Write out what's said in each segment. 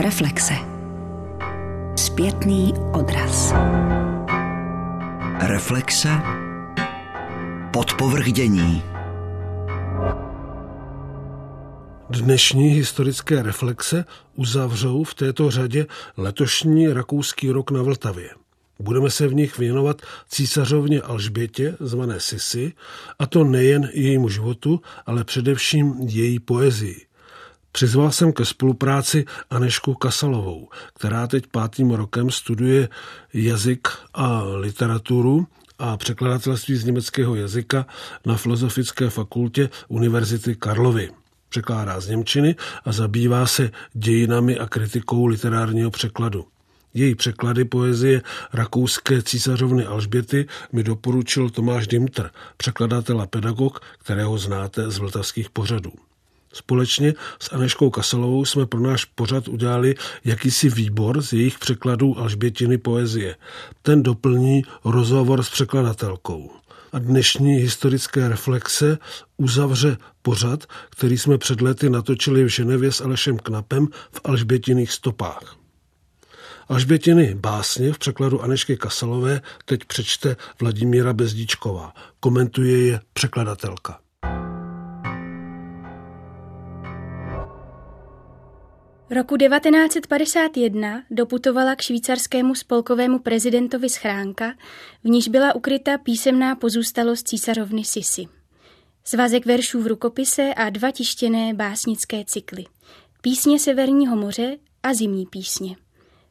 Reflexe. Zpětný odraz. Reflexe. Podpovrchdění. Dnešní historické reflexe uzavřou v této řadě letošní Rakouský rok na Vltavě. Budeme se v nich věnovat císařovně Alžbětě, zvané Sisi, a to nejen jejímu životu, ale především její poezii. Přizval jsem ke spolupráci Anežku Kasalovou, která teď 5. rokem studuje jazyk a literaturu a překladatelství z německého jazyka na Filozofické fakultě Univerzity Karlovy. Překládá z němčiny a zabývá se dějinami a kritikou literárního překladu. Její překlady poezie rakouské císařovny Alžběty mi doporučil Tomáš Dimtr, překladatel a pedagog, kterého znáte z vltavských pořadů. Společně s Anežkou Kasalovou jsme pro náš pořad udělali jakýsi výbor z jejich překladů Alžbětiny poezie. Ten doplní rozhovor s překladatelkou. A dnešní historické reflexe uzavře pořad, který jsme před lety natočili v Ženevě s Alešem Knapem v Alžbětiných stopách. Alžbětiny básně v překladu Anežky Kasalové teď přečte Vladimíra Bezdíčková. Komentuje je překladatelka. Roku 1951 doputovala k švýcarskému spolkovému prezidentovi schránka, v níž byla ukryta písemná pozůstalost císařovny Sisi. Svazek veršů v rukopise a 2 tištěné básnické cykly. Písně Severního moře a Zimní písně.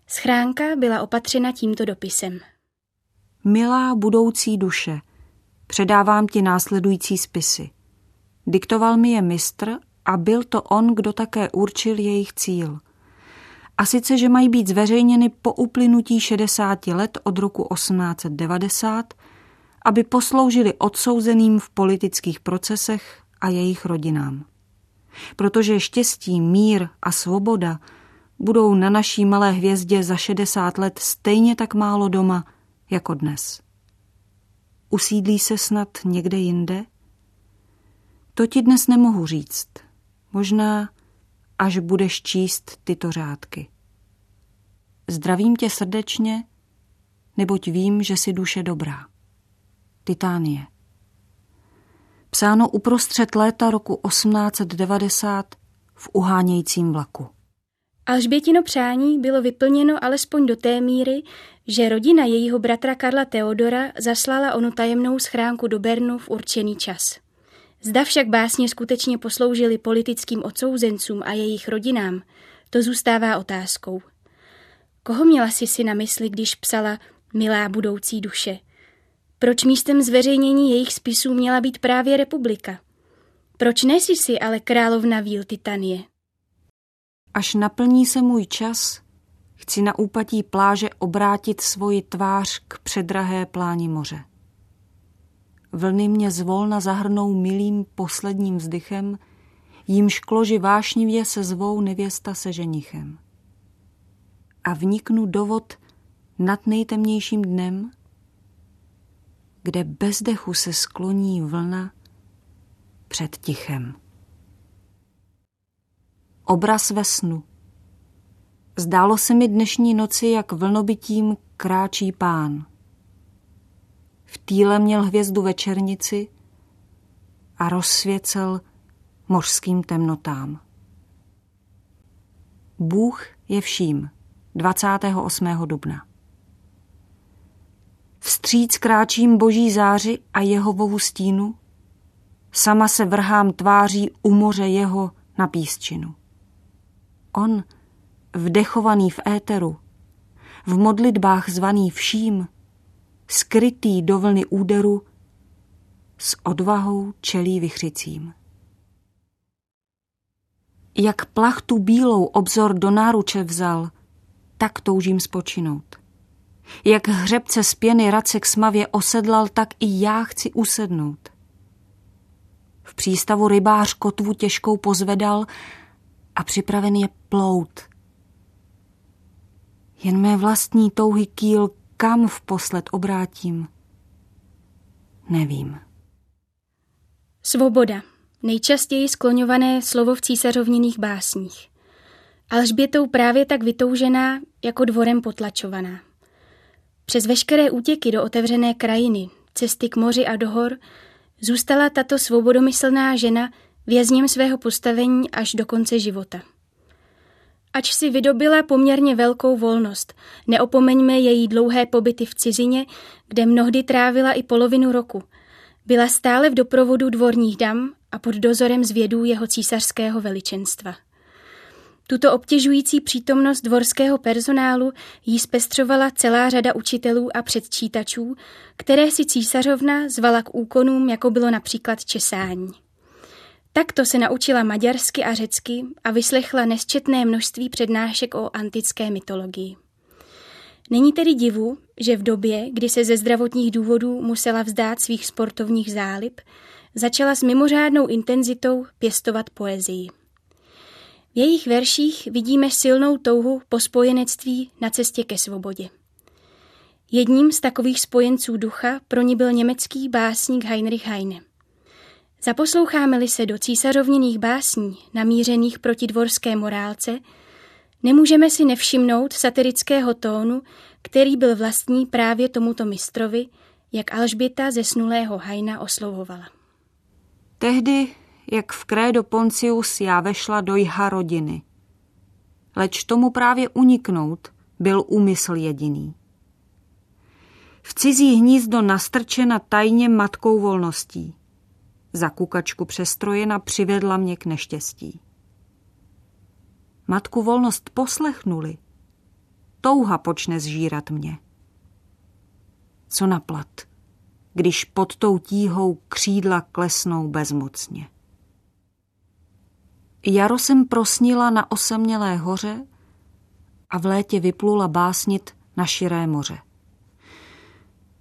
Schránka byla opatřena tímto dopisem. Milá budoucí duše, předávám ti následující spisy. Diktoval mi je mistr a byl to on, kdo také určil jejich cíl. A sice, že mají být zveřejněny po uplynutí 60 let od roku 1890, aby posloužili odsouzeným v politických procesech a jejich rodinám. Protože štěstí, mír a svoboda budou na naší malé hvězdě za 60 let stejně tak málo doma jako dnes. Usídlí se snad někde jinde? To ti dnes nemohu říct. Možná, až budeš číst tyto řádky. Zdravím tě srdečně, neboť vím, že jsi duše dobrá. Titánie. Psáno uprostřed léta roku 1890 v uhánějícím vlaku. Alžbětino přání bylo vyplněno alespoň do té míry, že rodina jejího bratra Karla Teodora zaslala onu tajemnou schránku do Bernu v určený čas. Zda však básně skutečně posloužily politickým odsouzencům a jejich rodinám, to zůstává otázkou. Koho měla Sisi na mysli, když psala Milá budoucí duše? Proč místem zveřejnění jejich spisů měla být právě republika? Proč ne Sisi, ale královna víl Titanie? Až naplní se můj čas, chci na úpatí pláže obrátit svoji tvář k předrahé pláni moře. Vlny mě zvolna zahrnou milým posledním vzdychem, jímž kloži vášnivě se zvou nevěsta se ženichem. A vniknu do vod nad nejtemnějším dnem, kde bez dechu se skloní vlna před tichem. Obraz ve snu. Zdálo se mi dnešní noci, jak vlnobytím kráčí pán. V týle měl hvězdu večernici a rozsvěcel mořským temnotám. Bůh je vším. 28. dubna. Vstříc kráčím boží záři a Jehovovu stínu, sama se vrhám tváří u moře jeho na písčinu. On, vdechovaný v éteru, v modlitbách zvaný vším, skrytý do vlny úderu, s odvahou čelí vichřicím. Jak plachtu bílou obzor do náruče vzal, tak toužím spočinout. Jak hřebce z pěny racek smavě osedlal, tak i já chci usednout. V přístavu rybář kotvu těžkou pozvedal a připraven je plout. Jen mé vlastní touhy kýl kam vposled obrátím, nevím. Svoboda. Nejčastěji skloňované slovo v císařovniných básních. Alžbětou právě tak vytoužená, jako dvorem potlačovaná. Přes veškeré útěky do otevřené krajiny, cesty k moři a do hor, zůstala tato svobodomyslná žena vězněm svého postavení až do konce života. Ač si vydobila poměrně velkou volnost, neopomeňme její dlouhé pobyty v cizině, kde mnohdy trávila i polovinu roku. Byla stále v doprovodu dvorních dam a pod dozorem zvědů jeho císařského veličenstva. Tuto obtěžující přítomnost dvorského personálu jí zpestřovala celá řada učitelů a předčítačů, které si císařovna zvala k úkonům, jako bylo například česání. Takto se naučila maďarsky a řecky a vyslechla nesčetné množství přednášek o antické mytologii. Není tedy divu, že v době, kdy se ze zdravotních důvodů musela vzdát svých sportovních zálib, začala s mimořádnou intenzitou pěstovat poezii. V jejich verších vidíme silnou touhu po spojenectví na cestě ke svobodě. Jedním z takových spojenců ducha pro ní byl německý básník Heinrich Heine. Zaposloucháme-li se do císařovněných básní namířených proti dvorské morálce, nemůžeme si nevšimnout satirického tónu, který byl vlastní právě tomuto mistrovi, jak Alžběta zesnulého Heina oslovovala. Tehdy, jak v Credo Poncius, já vešla do jha rodiny. Leč tomu právě uniknout byl úmysl jediný. V cizí hnízdo nastrčena tajně matkou volností. Za kukačku přestrojena přivedla mě k neštěstí. Matku volnost poslechnuli. Touha počne zžírat mě. Co naplat, když pod tou tíhou křídla klesnou bezmocně. Jaro jsem prosnila na osamělé hoře a v létě vyplula básnit na širé moře.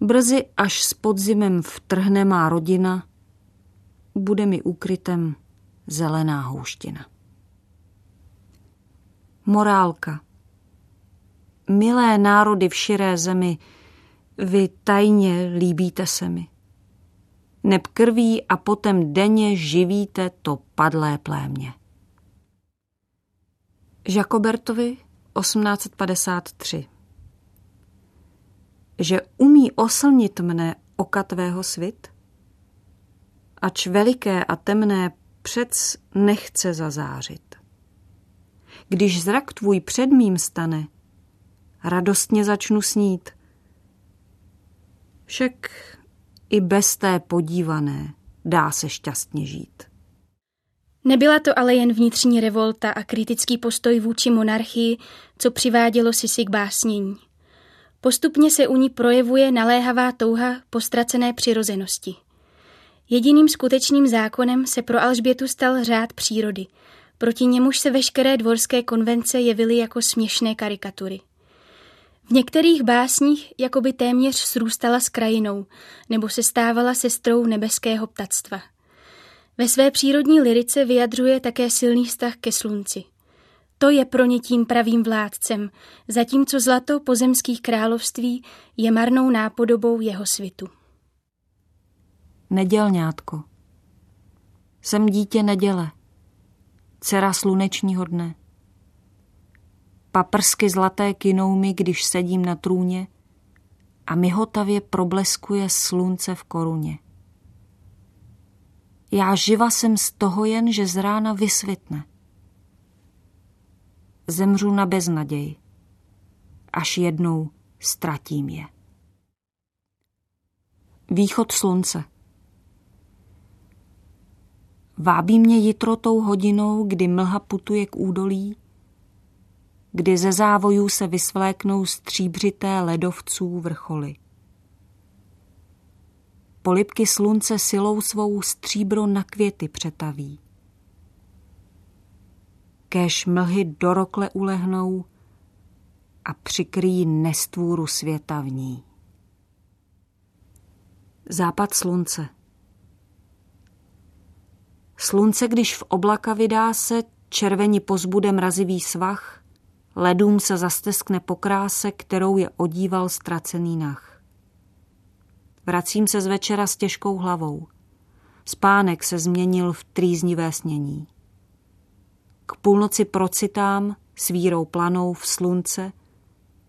Brzy až s podzimem vtrhne má rodina, bude mi úkrytem zelená houština. Morálka. Milé národy v širé zemi, vy tajně líbíte se mi. Neb krví a potom denně živíte to padlé plémě. Jacobertovi 1853. Že umí oslnit mne oka tvého svit, ač veliké a temné přec nechce zazářit. Když zrak tvůj před mým stane, radostně začnu snít. Však i bez té podívané dá se šťastně žít. Nebyla to ale jen vnitřní revolta a kritický postoj vůči monarchii, co přivádělo Sisi k básnění. Postupně se u ní projevuje naléhavá touha po ztracené přirozenosti. Jediným skutečným zákonem se pro Alžbětu stal řád přírody, proti němuž se veškeré dvorské konvence jevily jako směšné karikatury. V některých básních jakoby téměř srůstala s krajinou nebo se stávala sestrou nebeského ptactva. Ve své přírodní lirice vyjadřuje také silný vztah ke slunci. To je pro ně tím pravým vládcem, zatímco zlato pozemských království je marnou nápodobou jeho svitu. Nedělňátko. Jsem dítě neděle, dcera slunečního dne. Paprsky zlaté kynou mi, když sedím na trůně a mihotavě probleskuje slunce v koruně. Já živa jsem z toho jen, že z rána vysvětne. Zemřu na beznaději, až jednou ztratím je. Východ slunce. Vábí mě jitro tou hodinou, kdy mlha putuje k údolí, kdy ze závojů se vysvléknou stříbřité ledovců vrcholy. Polibky slunce silou svou stříbro na květy přetaví. Kéž mlhy dorokle ulehnou a přikryjí nestvůru světa v ní. Západ slunce. Slunce, když v oblaka vydá se, červeni pozbude mrazivý svah, ledům se zasteskne pokráse, kterou je odíval ztracený nach. Vracím se z večera s těžkou hlavou. Spánek se změnil v trýznivé snění. K půlnoci procitám s vírou planou v slunce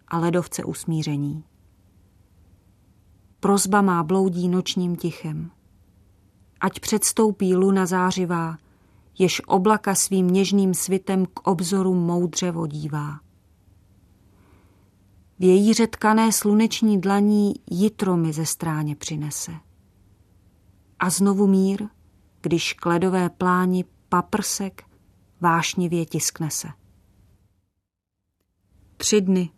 a ledovce usmíření. Prosba má bloudí nočním tichem. Ať předstoupí luna zářivá, jež oblaka svým něžným svitem k obzoru moudře vodívá. V její řetkané sluneční dlaní jitro mi ze stráně přinese. A znovu mír, když k ledové pláni paprsek vášnivě tiskne se. 3 dny.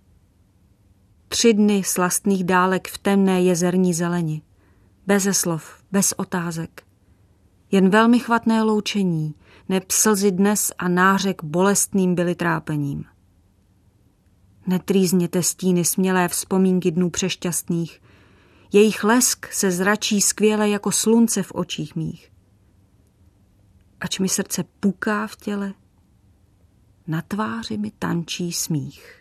3 dny slastných dálek v temné jezerní zeleni. Beze slov, bez otázek. Jen velmi chvatné loučení, neb slzy dnes a nářek bolestným byly trápením. Netrýzněte stíny smělé vzpomínky dnů přešťastných. Jejich lesk se zračí skvěle jako slunce v očích mých. Ač mi srdce puká v těle, na tváři mi tančí smích.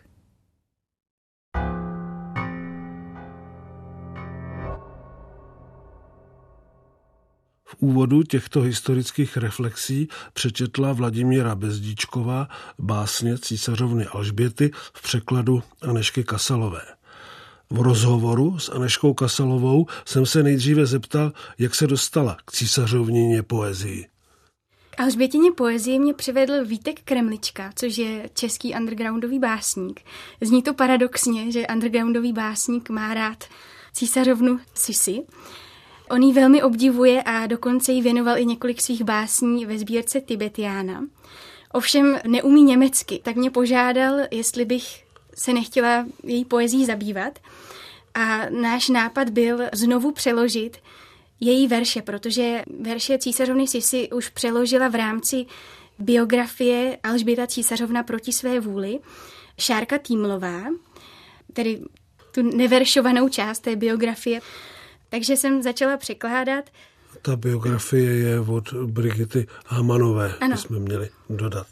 V úvodu těchto historických reflexí přečetla Vladimíra Bezdíčková básně císařovny Alžběty v překladu Anežky Kasalové. V rozhovoru s Anežkou Kasalovou jsem se nejdříve zeptal, jak se dostala k císařovnině poezii. K Alžbětině poezii mě přivedl Vítek Kremlička, což je český undergroundový básník. Zní to paradoxně, že undergroundový básník má rád císařovnu Sisi. On ji velmi obdivuje a dokonce jí věnoval i několik svých básní ve sbírce Tibetiana. Ovšem neumí německy, tak mě požádal, jestli bych se nechtěla její poezí zabývat. A náš nápad byl znovu přeložit její verše, protože verše císařovny Sisi už přeložila v rámci biografie Alžběta císařovna proti své vůli Šárka Týmlová, tedy tu neveršovanou část té biografie. Takže jsem začala překládat. Ta biografie je od Brigity Hamanové, ano. Jsme měli dodat.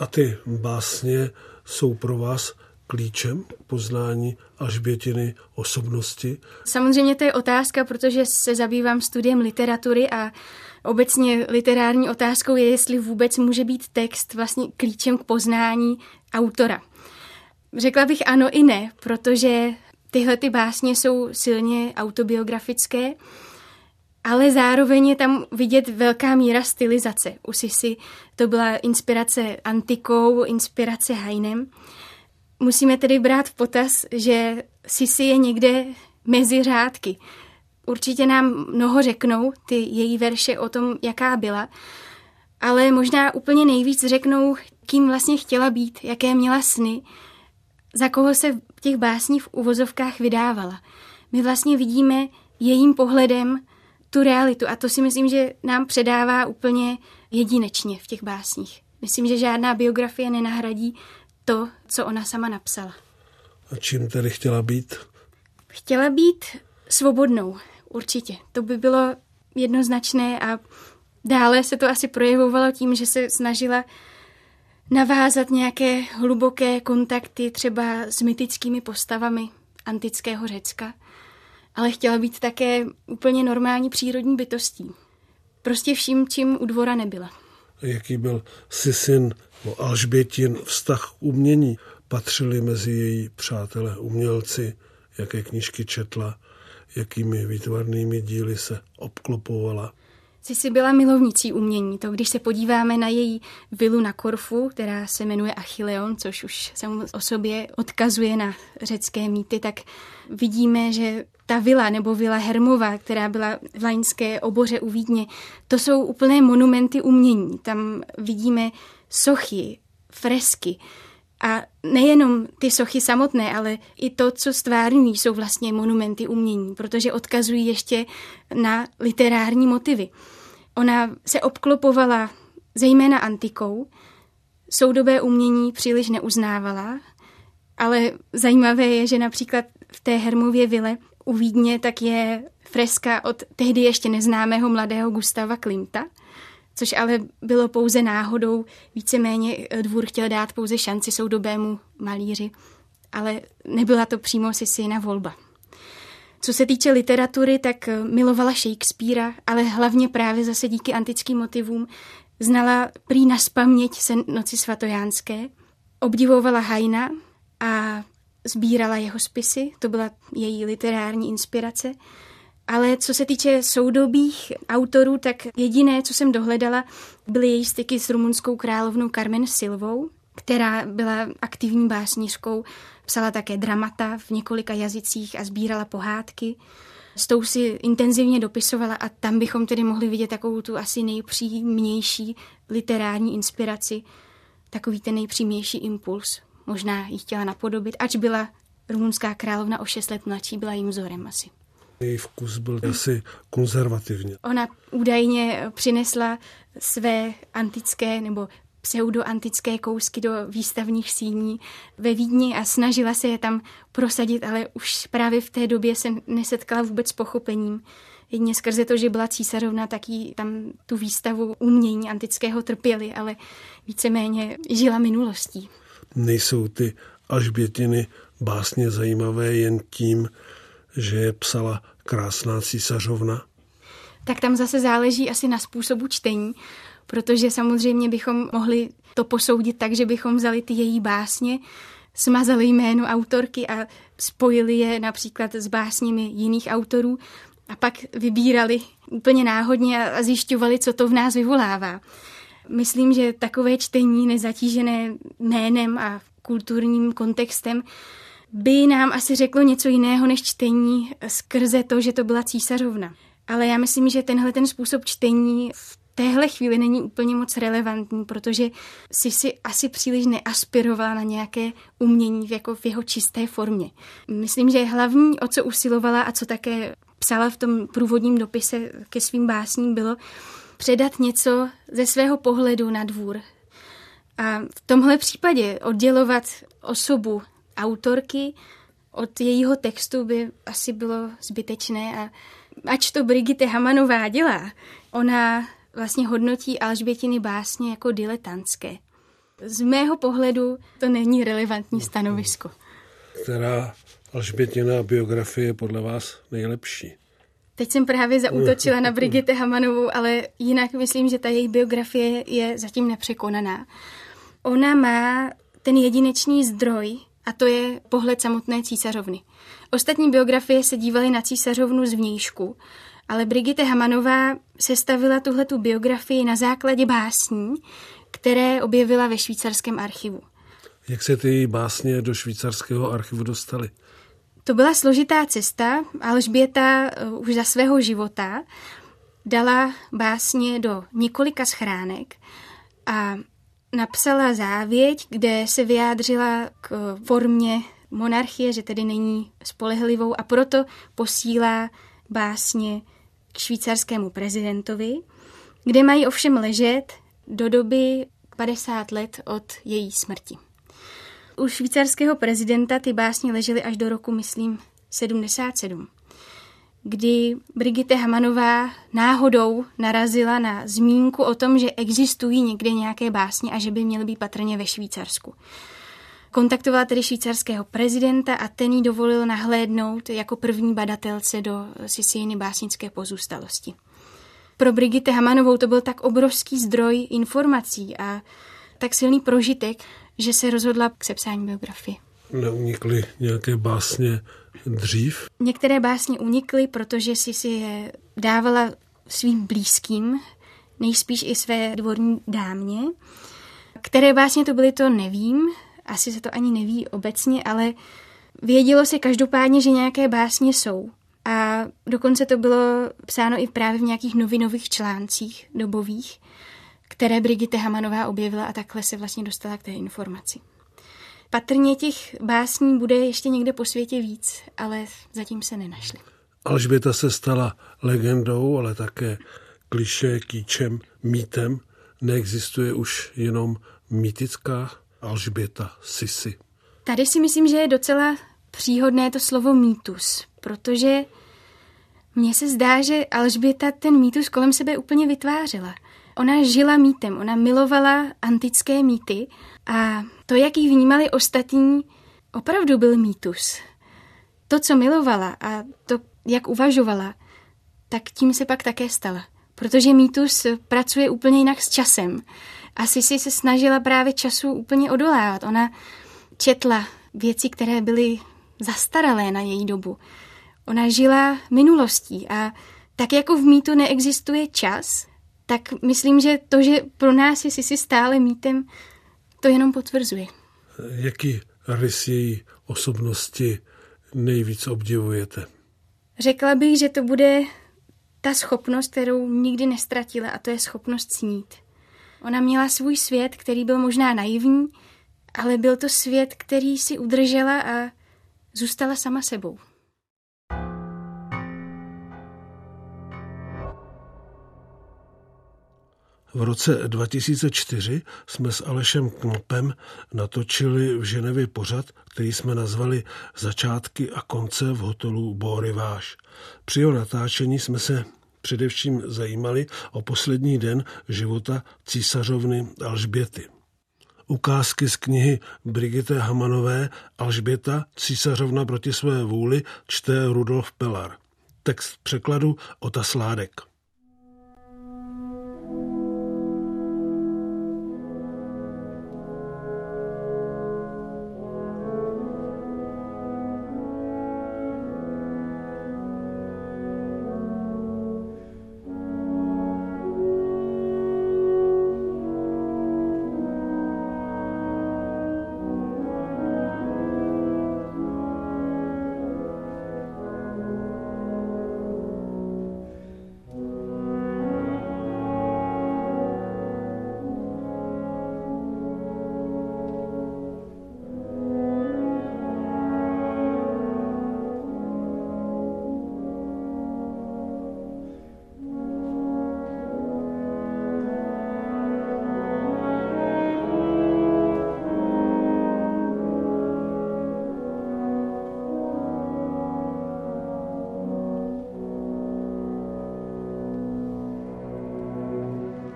A ty básně jsou pro vás klíčem poznání Alžbětiny osobnosti? Samozřejmě to je otázka, protože se zabývám studiem literatury a obecně literární otázkou je, jestli vůbec může být text vlastně klíčem k poznání autora. Řekla bych ano i ne, protože tyhle ty básně jsou silně autobiografické, ale zároveň je tam vidět velká míra stylizace. U Sisi to byla inspirace antikou, inspirace Hainem. Musíme tedy brát v potaz, že Sisi je někde mezi řádky. Určitě nám mnoho řeknou ty její verše o tom, jaká byla, ale možná úplně nejvíc řeknou, kým vlastně chtěla být, jaké měla sny, za koho se v těch básních v uvozovkách vydávala. My vlastně vidíme jejím pohledem tu realitu a to si myslím, že nám předává úplně jedinečně v těch básních. Myslím, že žádná biografie nenahradí to, co ona sama napsala. A čím tedy chtěla být? Chtěla být svobodnou, určitě. To by bylo jednoznačné a dále se to asi projevovalo tím, že se snažila navázat nějaké hluboké kontakty třeba s mytickými postavami antického Řecka, ale chtěla být také úplně normální přírodní bytostí. Prostě vším, čím u dvora nebyla. Jaký byl Sisin nebo Alžbětin vztah k umění? Patřili mezi její přátelé umělci? Jaké knížky četla? Jakými výtvarnými díly se obklopovala? Sisi byla milovnicí umění. To, když se podíváme na její vilu na Korfu, která se jmenuje Achilleon, což už samo o sobě odkazuje na řecké mýty, tak vidíme, že ta vila nebo vila Hermova, která byla v Laňské oboře u Vídně, to jsou úplné monumenty umění. Tam vidíme sochy, fresky a nejenom ty sochy samotné, ale i to, co stvárňují, jsou vlastně monumenty umění, protože odkazují ještě na literární motivy. Ona se obklopovala zejména antikou, soudobé umění příliš neuznávala, ale zajímavé je, že například v té Hermově vile u Vídně tak je freska od tehdy ještě neznámého mladého Gustava Klimta, což ale bylo pouze náhodou, víceméně dvůr chtěl dát pouze šanci soudobému malíři, ale nebyla to přímo Sisina volba. Co se týče literatury, tak milovala Shakespeara, ale hlavně právě zase díky antickým motivům znala prý nazpaměť se Noci svatojánské, obdivovala Hajna a sbírala jeho spisy, to byla její literární inspirace. Ale co se týče soudobých autorů, tak jediné, co jsem dohledala, byly její styky s rumunskou královnou Carmen Silvou, která byla aktivní básnířkou, psala také dramata v několika jazycích a sbírala pohádky. S tou si intenzivně dopisovala a tam bychom tedy mohli vidět takovou tu asi nejpřímější literární inspiraci, takový ten nejpřímější impuls. Možná ji chtěla napodobit, ač byla rumunská královna o 6 let mladší, byla jim vzorem asi. Její vkus byl asi konzervativní. Ona údajně přinesla své antické nebo pseudoantické kousky do výstavních síní ve Vídni a snažila se je tam prosadit, ale už právě v té době se nesetkala vůbec s pochopením. Jedně skrze to, že byla císařovna, tak jí tam tu výstavu umění antického trpěli, ale víceméně žila minulostí. Nejsou ty Alžbětiny básně zajímavé jen tím, že je psala krásná císařovna? Tak tam zase záleží asi na způsobu čtení, protože samozřejmě bychom mohli to posoudit tak, že bychom vzali ty její básně, smazali jméno autorky a spojili je například s básněmi jiných autorů a pak vybírali úplně náhodně a zjišťovali, co to v nás vyvolává. Myslím, že takové čtení nezatížené jménem a kulturním kontextem by nám asi řeklo něco jiného než čtení skrze to, že to byla císařovna. Ale já myslím, že tenhle ten způsob čtení v téhle chvíli není úplně moc relevantní, protože si asi příliš neaspirovala na nějaké umění jako v jeho čisté formě. Myslím, že hlavní, o co usilovala a co také psala v tom průvodním dopise ke svým básním, bylo předat něco ze svého pohledu na dvůr. A v tomhle případě oddělovat osobu autorky od jejího textu by asi bylo zbytečné. A ač to Brigitte Hamanová dělá, ona vlastně hodnotí Alžbětiny básně jako diletantské. Z mého pohledu to není relevantní stanovisko. Která Alžbětina biografie je podle vás nejlepší? Teď jsem právě zaútočila na Brigitte Hamanovou, ale jinak myslím, že ta její biografie je zatím nepřekonaná. Ona má ten jedinečný zdroj, a to je pohled samotné císařovny. Ostatní biografie se dívaly na císařovnu zvnějšku, ale Brigitte Hamanová sestavila tuhletu biografii na základě básní, které objevila ve švýcarském archivu. Jak se ty básně do švýcarského archivu dostaly? To byla složitá cesta. Alžběta už za svého života dala básně do několika schránek a napsala závěť, kde se vyjádřila k formě monarchie, že tedy není spolehlivou a proto posílá básně k švýcarskému prezidentovi, kde mají ovšem ležet do doby 50 let od její smrti. U švýcarského prezidenta ty básně ležely až do roku, myslím, 77, kdy Brigitte Hamanová náhodou narazila na zmínku o tom, že existují někde nějaké básně a že by měly být patrně ve Švýcarsku. Kontaktovala tedy švýcarského prezidenta a ten jí dovolil nahlédnout jako první badatelce do Sicíny básnické pozůstalosti. Pro Brigitte Hamanovou to byl tak obrovský zdroj informací a tak silný prožitek, že se rozhodla k sepsání biografie. Neunikly nějaké básně dřív? Některé básně unikly, protože si je dávala svým blízkým, nejspíš i své dvorní dámě. Které básně to byly, to nevím, asi se to ani neví obecně, ale vědělo se každopádně, že nějaké básně jsou. A dokonce to bylo psáno i právě v nějakých novinových článcích dobových, které Brigitte Hamanová objevila a takhle se vlastně dostala k té informaci. Patrně těch básní bude ještě někde po světě víc, ale zatím se nenašly. Alžběta se stala legendou, ale také klišé, kýčem, mýtem. Neexistuje už jenom mýtická Alžběta Sisi. Tady si myslím, že je docela příhodné to slovo mýtus, protože mně se zdá, že Alžběta ten mýtus kolem sebe úplně vytvářela. Ona žila mýtem, ona milovala antické mýty a to, jak ji vnímali ostatní, opravdu byl mýtus. To, co milovala a to, jak uvažovala, tak tím se pak také stala. Protože mýtus pracuje úplně jinak s časem A Sissi se snažila právě času úplně odolávat. Ona četla věci, které byly zastaralé na její dobu. Ona žila minulostí a tak jako v mýtu neexistuje čas, tak myslím, že to, že pro nás je Sissi stále mýtem, to jenom potvrzuje. Jaký rys její osobnosti nejvíc obdivujete? Řekla bych, že to bude ta schopnost, kterou nikdy neztratila, a to je schopnost snít. Ona měla svůj svět, který byl možná naivní, ale byl to svět, který si udržela a zůstala sama sebou. V roce 2004 jsme s Alešem Knopem natočili v Ženevě pořad, který jsme nazvali Začátky a konce v hotelu Beau Rivage. Při jeho natáčení jsme se především zajímali o poslední den života císařovny Alžběty. Ukázky z knihy Brigitte Hamanové Alžběta, císařovna proti své vůli, čte Rudolf Pelar. Text překladu Ota Sládek.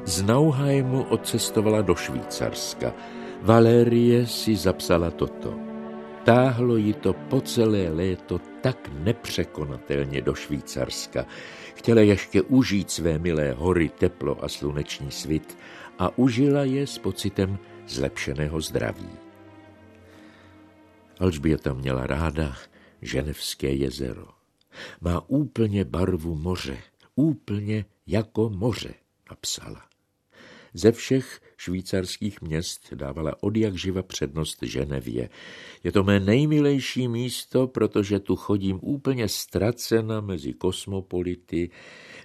Z Nauheimu odcestovala do Švýcarska. Valérie si zapsala toto. Táhlo ji to po celé léto tak nepřekonatelně do Švýcarska. Chtěla ještě užít své milé hory, teplo a sluneční svit a užila je s pocitem zlepšeného zdraví. Alžběta měla ráda Ženevské jezero. Má úplně barvu moře, úplně jako moře, napsala. Ze všech švýcarských měst dávala odjakživa přednost Ženevě. Je to mé nejmilejší místo, protože tu chodím úplně ztracena mezi kosmopolity.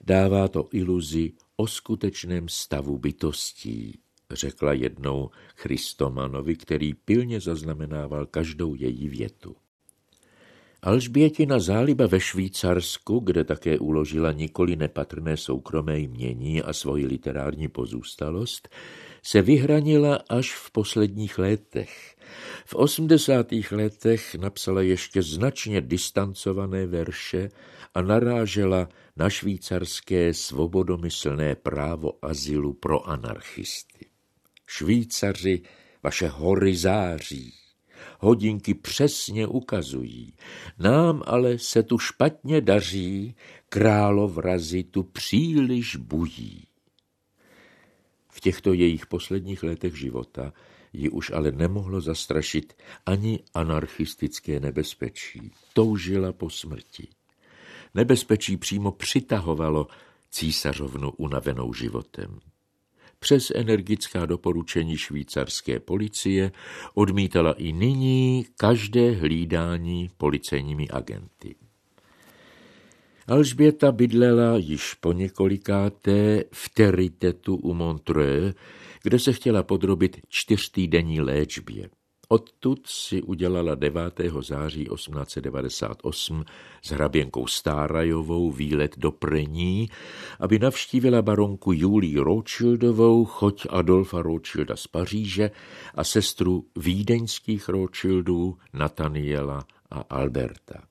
Dává to iluzi o skutečném stavu bytostí, řekla jednou Christomanovi, který pilně zaznamenával každou její větu. Alžbětina záliba ve Švýcarsku, kde také uložila nikoli nepatrné soukromé jmění a svoji literární pozůstalost, se vyhranila až v posledních letech. V 80. letech napsala ještě značně distancované verše a narážela na švýcarské svobodomyslné právo azylu pro anarchisty. Švýcaři, vaše hory září. Hodinky přesně ukazují. Nám ale se tu špatně daří, královrazi tu příliš bují. V těchto jejich posledních letech života ji už ale nemohlo zastrašit ani anarchistické nebezpečí. Toužila po smrti. Nebezpečí přímo přitahovalo císařovnu unavenou životem. Přes energická doporučení švýcarské policie odmítala i nyní každé hlídání policejními agenty. Alžběta bydlela již po několikáté v teritetu u Montreux, kde se chtěla podrobit 4týdenní léčbě. Odtud si udělala 9. září 1898 s hraběnkou Stárajovou výlet do Prení, aby navštívila baronku Julii Rothschildovou, choť Adolfa Rothschilda z Paříže, a sestru vídeňských Rothschildů Nataniela a Alberta.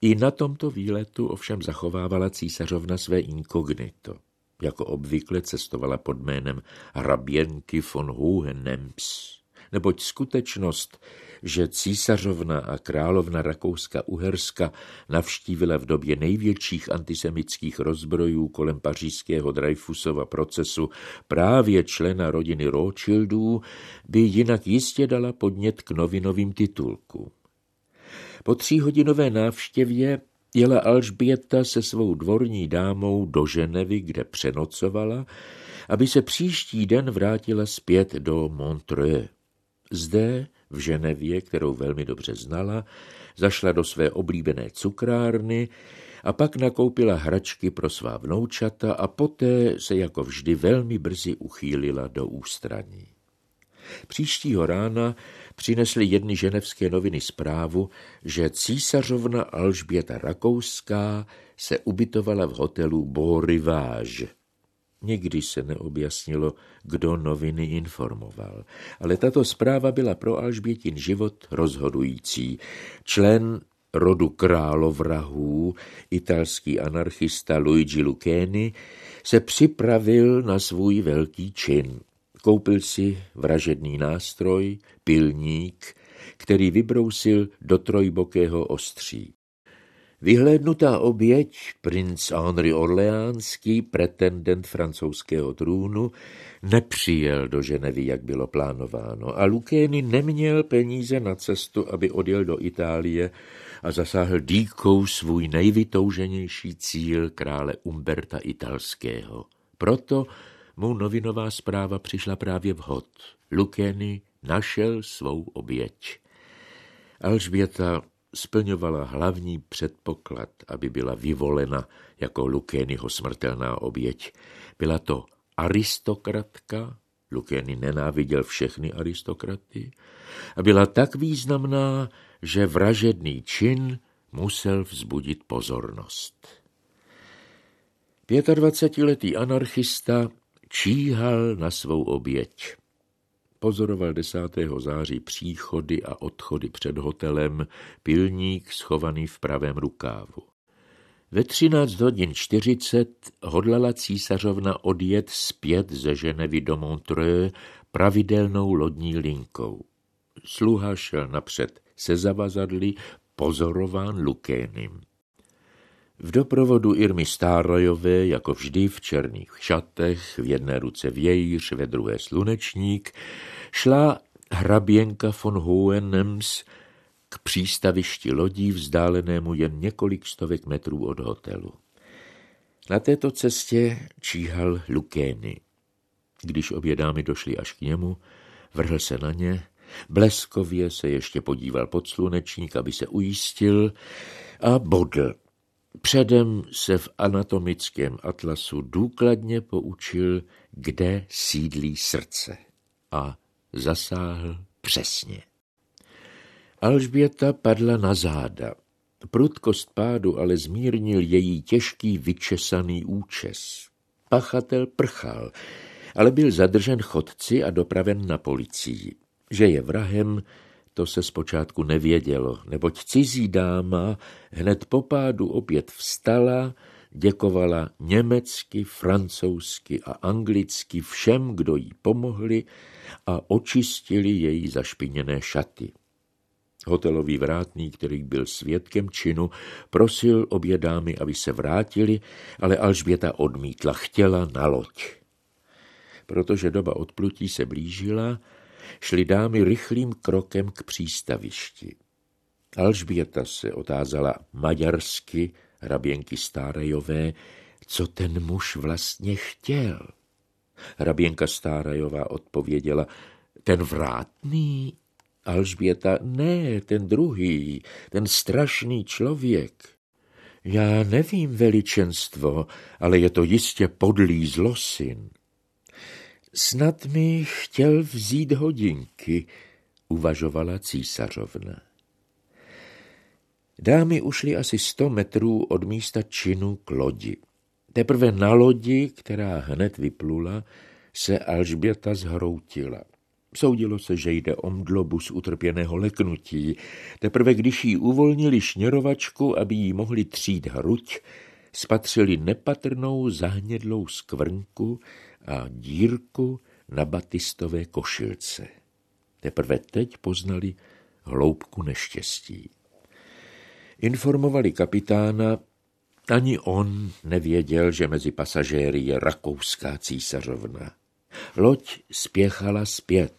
I na tomto výletu ovšem zachovávala císařovna své inkognito. Jako obvykle cestovala pod jménem hraběnky von Hohenems. neboť skutečnost, že císařovna a královna Rakouska-Uherska navštívila v době největších antisemitských rozbrojů kolem pařížského Dreyfusova procesu právě člena rodiny Rothschildů, by jinak jistě dala podnět k novinovým titulkům. Po 3hodinové návštěvě jela Alžběta se svou dvorní dámou do Ženevy, kde přenocovala, aby se příští den vrátila zpět do Montreux. Zde, v Ženevě, kterou velmi dobře znala, zašla do své oblíbené cukrárny a pak nakoupila hračky pro svá vnoučata a poté se jako vždy velmi brzy uchýlila do ústraní. Příštího rána přinesly jedny ženevské noviny zprávu, že císařovna Alžběta Rakouská se ubytovala v hotelu Beau Rivage. Nikdy se neobjasnilo, kdo noviny informoval, ale tato zpráva byla pro Alžbětin život rozhodující. Člen rodu královrahů, italský anarchista Luigi Lucchini, se připravil na svůj velký čin. Koupil si vražedný nástroj, pilník, který vybrousil do trojbokého ostří. Vyhlédnutá oběť, princ Henri Orleánský, pretendent francouzského trůnu, nepřijel do Ženevy, jak bylo plánováno, a Lucchini neměl peníze na cestu, aby odjel do Itálie a zasáhl dýkou svůj nejvytouženější cíl, krále Umberta Italského. Proto mu novinová zpráva přišla právě vhod. Lucchini našel svou oběť. Alžběta splňovala hlavní předpoklad, aby byla vyvolena jako Lucchiniho smrtelná oběť. Byla to aristokratka, Lucchini nenáviděl všechny aristokraty, a byla tak významná, že vražedný čin musel vzbudit pozornost. 25letý anarchista číhal na svou oběť. Pozoroval 10. září příchody a odchody před hotelem, pilník schovaný v pravém rukávu. Ve 13:40 hodlala císařovna odjet zpět ze Ženevy do Montreux pravidelnou lodní linkou. Sluha šel napřed se zavazadly, pozorován Lucchinem. V doprovodu Irmy Stárajové, jako vždy v černých šatech, v jedné ruce vějíř, ve druhé slunečník, šla hraběnka von Hohenems k přístavišti lodí vzdálenému jen několik stovek metrů od hotelu. Na této cestě číhal Lucchini. Když obě dámy došly až k němu, vrhl se na ně, bleskově se ještě podíval pod slunečník, aby se ujistil, a bodl. Předem se v anatomickém atlasu důkladně poučil, kde sídlí srdce, a zasáhl přesně. Alžběta padla na záda. Prudkost pádu ale zmírnil její těžký vyčesaný účes. Pachatel prchal, ale byl zadržen chodci a dopraven na policii. Že je vrahem, to se zpočátku nevědělo, neboť cizí dáma hned po pádu opět vstala, děkovala německy, francouzsky a anglicky všem, kdo jí pomohli a očistili její zašpiněné šaty. Hotelový vrátný, který byl svědkem činu, prosil obě dámy, aby se vrátili, ale Alžběta odmítla, chtěla na loď. Protože doba odplutí se blížila, šly dámy rychlým krokem k přístavišti. Alžběta se otázala maďarsky hraběnky Stárajové, co ten muž vlastně chtěl. Hraběnka Stárajová odpověděla, ten vrátný? Alžběta, ne, ten druhý, ten strašný člověk. Já nevím, veličenstvo, ale je to jistě podlý zlosin. Snad mi chtěl vzít hodinky, uvažovala císařovna. Dámy ušly asi 100 metrů od místa činu k lodi. Teprve na lodi, která hned vyplula, se Alžběta zhroutila. Soudilo se, že jde o mdlobu z utrpěného leknutí. Teprve když jí uvolnili šněrovačku, aby jí mohli třít hruď, spatřili nepatrnou zahnědlou skvrnku a dírku na batistové košilce. Teprve teď poznali hloubku neštěstí. Informovali kapitána, ani on nevěděl, že mezi pasažéry je rakouská císařovna. Loď spěchala zpět.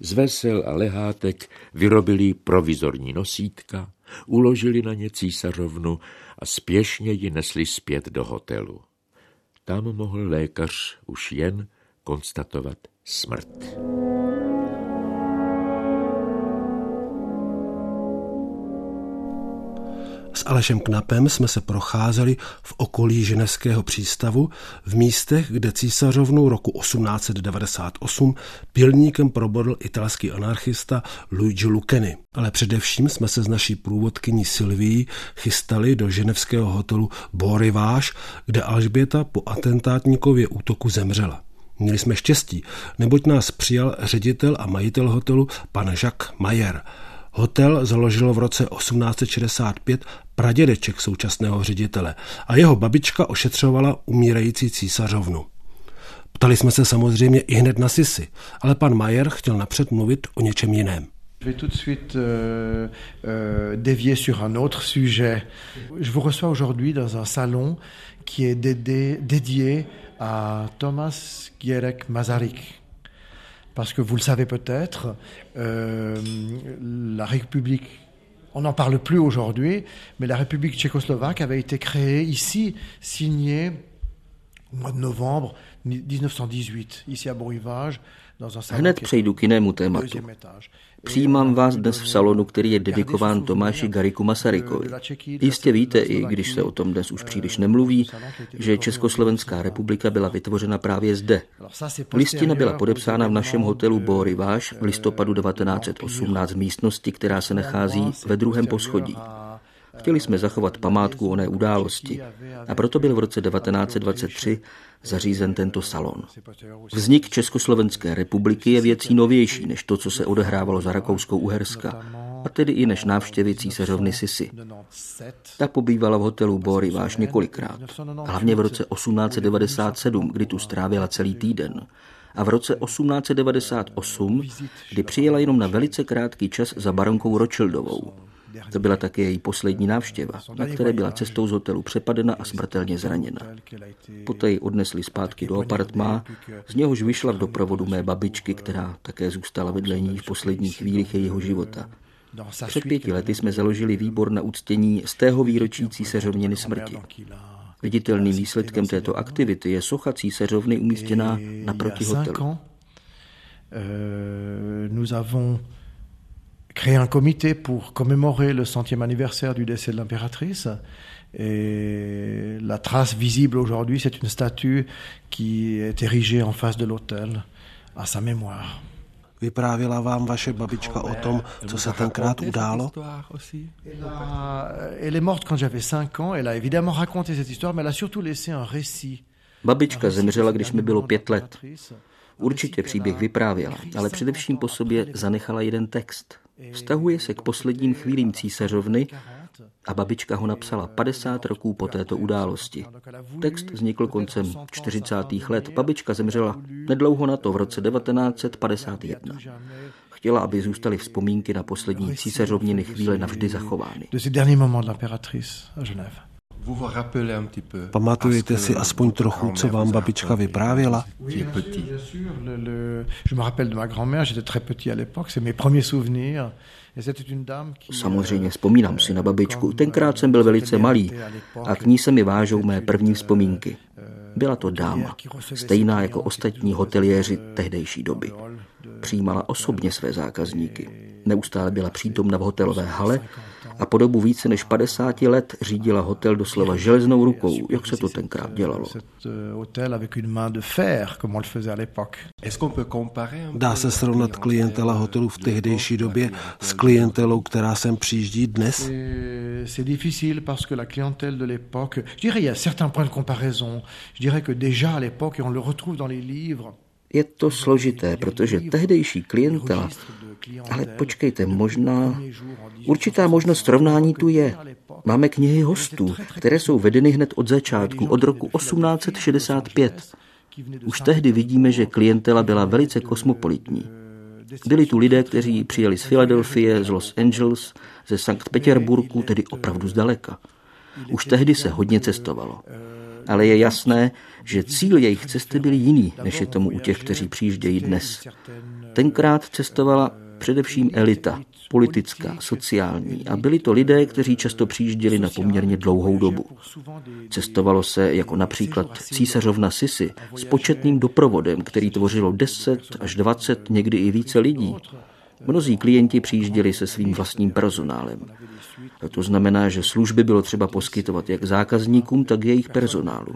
Z vesel a lehátek vyrobili provizorní nosítka, uložili na ně císařovnu a spěšně ji nesli zpět do hotelu. Tam mohl lékař už jen konstatovat smrt. S Alešem Knapem jsme se procházeli v okolí ženevského přístavu v místech, kde císařovnu roku 1898 pilníkem probodl italský anarchista Luigi Lucchini. Ale především jsme se s naší průvodkyní Silvií chystali do ženevského hotelu Beau Rivage, kde Alžběta po atentátníkově útoku zemřela. Měli jsme štěstí, neboť nás přijal ředitel a majitel hotelu pan Jacques Mayer. Hotel založilo v roce 1865 pradědeček současného ředitele a jeho babička ošetřovala umírající císařovnu. Ptali jsme se samozřejmě i hned na Sisi, ale pan Mayer chtěl napřed mluvit o něčem jiném. Je vais tout de suite dévier sur un autre sujet. Je vous reçois aujourd'hui dans un salon qui est dédié à Thomas Gierek Masaryk. Parce que vous le savez peut-être, la République, on n'en parle plus aujourd'hui, mais la République tchécoslovaque avait été créée ici, signée au mois de novembre 1918, ici à Beau Rivage. Hned přejdu k jinému tématu. Přijímám vás dnes v salonu, který je dedikován Tomáši Garrigu Masarykovi. Jistě víte, i když se o tom dnes už příliš nemluví, že Československá republika byla vytvořena právě zde. Listina byla podepsána v našem hotelu Beau Rivage v listopadu 1918 v místnosti, která se nachází ve druhém poschodí. Chtěli jsme zachovat památku oné události a proto byl v roce 1923 zařízen tento salon. Vznik Československé republiky je věcí novější než to, co se odehrávalo za Rakousko-Uherska, a tedy i než návštěvy císařovny Sisi. Ta pobývala v hotelu Beau Rivage několikrát, hlavně v roce 1897, kdy tu strávila celý týden, a v roce 1898, kdy přijela jenom na velice krátký čas za baronkou Rothschildovou. To byla také její poslední návštěva, na které byla cestou z hotelu přepadena a smrtelně zraněna. Poté ji odnesli zpátky do apartmá, z něhož vyšla v doprovodu mé babičky, která také zůstala vedle ní v posledních chvílích jejího života. Před 5 lety jsme založili výbor na uctění 100. výročí císařovniny smrti. Viditelným výsledkem této aktivity je socha císařovny umístěná naproti hotelu. Créer un comité pour commémorer le 100e anniversaire du décès de l'impératrice. Et la trace visible aujourd'hui, c'est une statue qui est érigée en face de l'hôtel à sa mémoire. Vyprávěla vám vaše babička o tom, co se tenkrát událo? Elle est morte quand j'avais 5 ans, elle a évidemment raconté cette histoire, mais elle a surtout laissé un récit. Babička zemřela, když mi bylo 5 let. Určitě příběh vyprávěla, ale především po sobě zanechala jeden text. Vztahuje se k posledním chvílím císařovny a babička ho napsala 50 roků po této události. Text vznikl koncem 40. let. Babička zemřela nedlouho na to v roce 1951. Chtěla, aby zůstaly vzpomínky na poslední císařovniny chvíle navždy zachovány. Pamatujete si aspoň trochu, co vám babička vyprávěla? Samozřejmě vzpomínám si na babičku. Tenkrát jsem byl velice malý a k ní se mi vážou mé první vzpomínky. Byla to dáma, stejná jako ostatní hoteliéři tehdejší doby. Přijímala osobně své zákazníky. Neustále byla přítomna v hotelové hale a po dobu více než 50 let řídila hotel doslova železnou rukou, jak se to tenkrát dělalo. Dá se srovnat klientela hotelu v tehdejší době s klientelou, která sem přijíždí dnes? C'est difficile parce que la clientèle de l'époque, je dirais il y a certains points de comparaison. Je dirais que déjà à l'époque on le retrouve dans les livres. Je to složité, protože tehdejší klientela, ale počkejte, možná, určitá možnost srovnání tu je. Máme knihy hostů, které jsou vedeny hned od začátku, od roku 1865. Už tehdy vidíme, že klientela byla velice kosmopolitní. Byli tu lidé, kteří přijeli z Filadelfie, z Los Angeles, ze Sankt Petěrburku, tedy opravdu zdaleka. Už tehdy se hodně cestovalo. Ale je jasné, že cíl jejich cesty byl jiný, než je tomu u těch, kteří přijíždějí dnes. Tenkrát cestovala především elita, politická, sociální, a byli to lidé, kteří často přijížděli na poměrně dlouhou dobu. Cestovalo se, jako například císařovna Sisi, s početným doprovodem, který tvořilo 10 až 20, někdy i více lidí. Mnozí klienti přijížděli se svým vlastním personálem. A to znamená, že služby bylo třeba poskytovat jak zákazníkům, tak jejich personálu.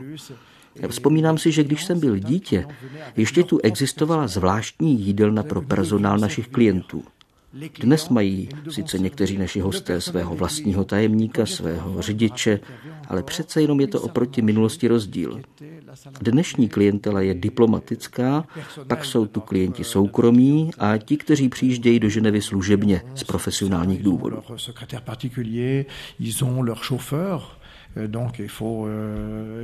Vzpomínám si, že když jsem byl dítě, ještě tu existovala zvláštní jídelna pro personál našich klientů. Dnes mají sice někteří naši hosté svého vlastního tajemníka, svého řidiče, ale přece jenom je to oproti minulosti rozdíl. Dnešní klientela je diplomatická, pak jsou tu klienti soukromí a ti, kteří přijíždějí do Ženevy služebně z profesionálních důvodů. Donc il faut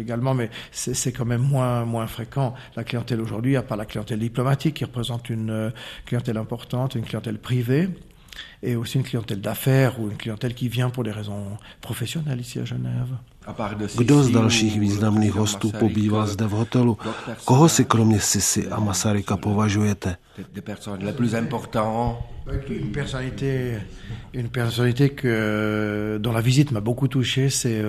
également, mais c'est quand même moins fréquent. La clientèle aujourd'hui, à part la clientèle diplomatique, qui représente une clientèle importante, une clientèle privée, et aussi une clientèle d'affaires ou une clientèle qui vient pour des raisons professionnelles ici à Genève. Kdo z dalších významných hostů pobýval zde v hotelu? Koho si kromě Sisi a Masaryka považujete? Une personnalité dont la visite m'a beaucoup touché, c'est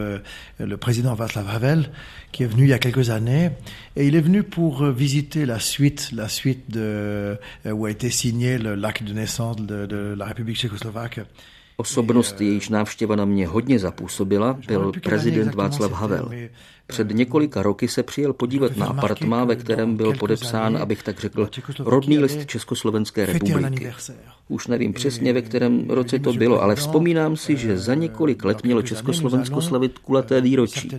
le président Václav Havel, qui est venu il y a quelques années, et il est venu pour visiter la suite de où a été signé l'acte de naissance de la République tchécoslovaque. Osobnost, jejíž návštěva na mě hodně zapůsobila, byl prezident Václav Havel. Před několika roky se přijel podívat na apartmá, ve kterém byl podepsán, abych tak řekl, rodný list Československé republiky. Už nevím přesně, ve kterém roce to bylo, ale vzpomínám si, že za několik let mělo Československo slavit kulaté výročí.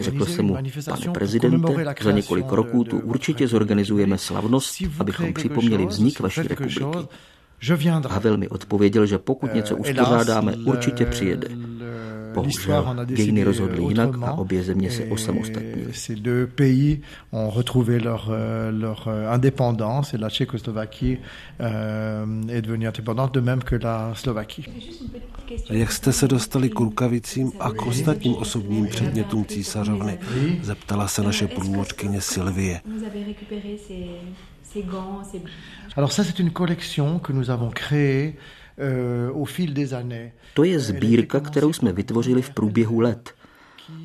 Řekl jsem mu, pane prezidente, za několik roků tu určitě zorganizujeme slavnost, abychom připomněli vznik vaší republiky. Havel mi odpověděl, že pokud něco uspořádáme, určitě přijede. Bohužel, dějiny rozhodly jinak a obě země se osamostatnily. Jak jste se dostali k rukavicím a k ostatním osobním předmětům císařovny? Zeptala se naše průvodkyně Sylvie. Alors ça, c'est une collection que nous avons créée au fil des années. To je sbírka, kterou jsme vytvořili v průběhu let.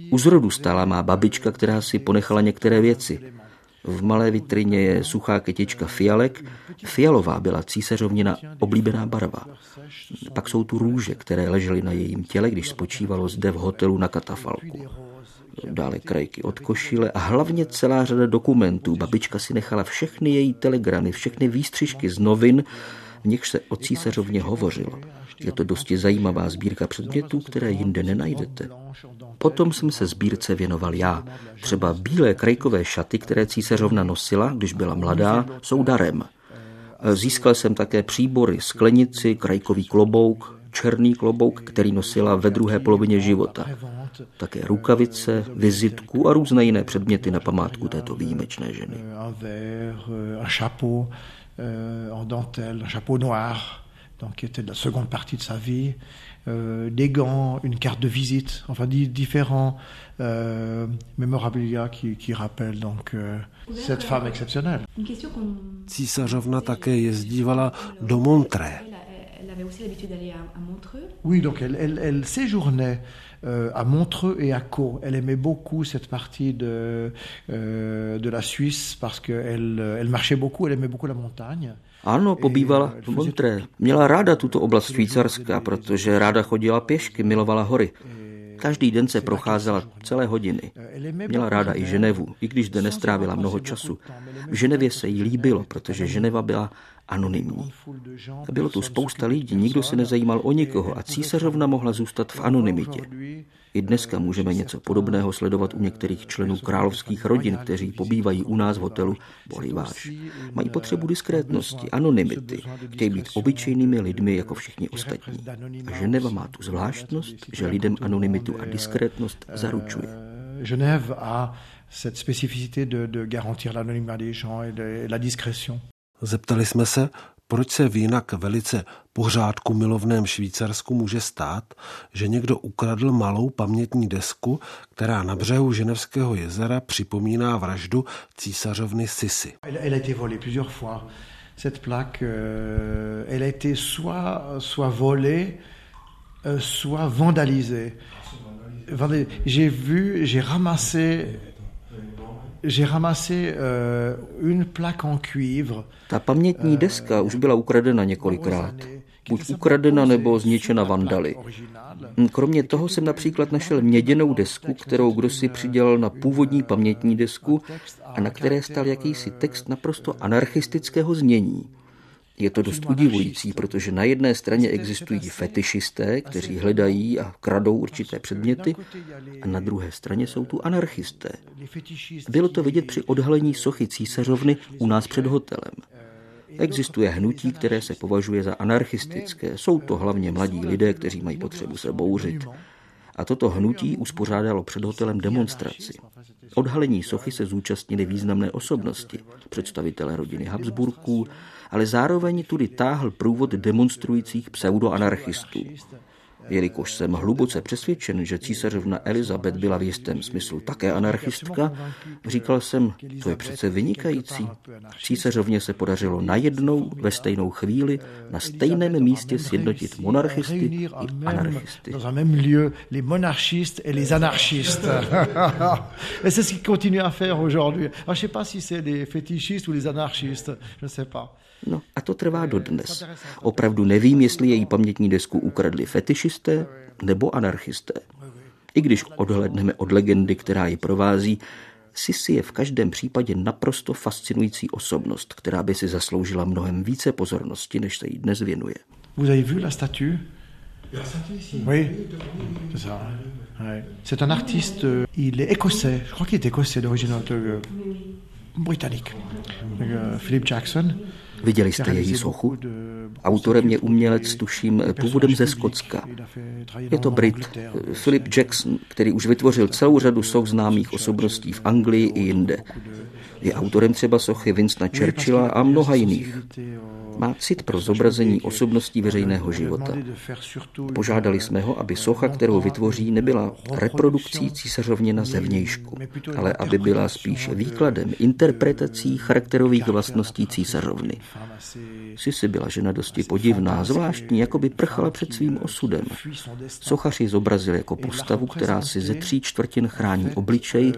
U zrodu stála má babička, která si ponechala některé věci. V malé vitrině je suchá kytička fialek. Fialová byla císařovnina oblíbená barva. Pak jsou tu růže, které ležely na jejím těle, když spočívalo zde v hotelu na katafalku. Dále krajky od košile a hlavně celá řada dokumentů. Babička si nechala všechny její telegramy, všechny výstřižky z novin, v nichž se o císařovně hovořilo. Je to dosti zajímavá sbírka předmětů, které jinde nenajdete. Potom jsem se sbírce věnoval já. Třeba bílé krajkové šaty, které císařovna nosila, když byla mladá, jsou darem. Získal jsem také příbory, sklenici, krajkový klobouk, černý klobouk, který nosila ve druhé polovině života. Také rukavice, vizitku a různé jiné předměty na památku této výjimečné ženy. Císařovna také jezdívala do Montreux. Oui, donc elle séjournait à Montreux et à Caux. Elle aimait beaucoup cette partie de la Suisse parce que elle marchait beaucoup, elle aimait beaucoup la montagne. Ano, pobývala v Montreux. Měla ráda tuto oblast Švýcarska, protože ráda chodila pěšky, milovala hory. Každý den se procházela celé hodiny. Měla ráda i Ženevu, i když zde nestrávila mnoho času. V Ženevě se jí líbilo, protože Ženeva byla anonymní. Bylo tu spousta lidí, nikdo se nezajímal o nikoho a císařovna mohla zůstat v anonymitě. I dneska můžeme něco podobného sledovat u některých členů královských rodin, kteří pobývají u nás v hotelu Boliváš. Mají potřebu diskrétnosti, anonymity, chtějí být obyčejnými lidmi jako všichni ostatní. A Ženeva má tu zvláštnost, že lidem anonymitu a diskrétnost zaručuje. Genève a cette spécificité de garantir l'anonymat des gens et la discrétion. Zeptali jsme se, proč se v jinak velice pořádku milovném Švýcarsku může stát, že někdo ukradl malou pamětní desku, která na břehu Ženevského jezera připomíná vraždu císařovny Sisi. Cette plaque, elle a été soit volée, soit vandalisée. J'ai ramassé une plaque en cuivre. Ta pamětní deska už byla ukradena několikrát. Buď ukradena nebo zničena vandaly. Kromě toho jsem například našel měděnou desku, kterou kdo si přidělal na původní pamětní desku a na které stál jakýsi text naprosto anarchistického znění. Je to dost udivující, protože na jedné straně existují fetišisté, kteří hledají a kradou určité předměty, a na druhé straně jsou tu anarchisté. Bylo to vidět při odhalení sochy císařovny u nás před hotelem. Existuje hnutí, které se považuje za anarchistické. Jsou to hlavně mladí lidé, kteří mají potřebu se bouřit. A toto hnutí uspořádalo před hotelem demonstraci. Odhalení sochy se zúčastnily významné osobnosti, představitelé rodiny Habsburků, ale zároveň tudy táhl průvod demonstrujících pseudoanarchistů. Jelikož jsem hluboce přesvědčen, že císařovna Elizabeth byla v jistém smyslu také anarchistka, říkal jsem, to je přece vynikající. Císařovně se podařilo najednou, ve stejnou chvíli, na stejném místě sjednotit monarchisty i anarchisty. No a to trvá dodnes. Opravdu nevím, jestli její pamětní desku ukradli fetišisté nebo anarchisté. I když odhlédneme od legendy, která ji provází, Sisi je v každém případě naprosto fascinující osobnost, která by si zasloužila mnohem více pozornosti, než se jí dnes věnuje. Vous avez vu la statue? Oui. C'est ça. C'est un artiste, il est écossais. Je crois qu'il est écossais d'origine britannique. Philip Jackson. Viděli jste její sochu? Autorem je umělec, tuším, původem ze Skotska. Je to Brit, Philip Jackson, který už vytvořil celou řadu soch známých osobností v Anglii i jinde. Je autorem třeba sochy Winstona Churchilla a mnoha jiných. Má cit pro zobrazení osobností veřejného života. Požádali jsme ho, aby socha, kterou vytvoří, nebyla reprodukcí císařovně na zevnějšku, ale aby byla spíše výkladem, interpretací charakterových vlastností císařovny. Sisi byla žena dosti podivná, zvláštní, jako by prchala před svým osudem. Sochař ji zobrazil jako postavu, která si ze 3/4 chrání obličej,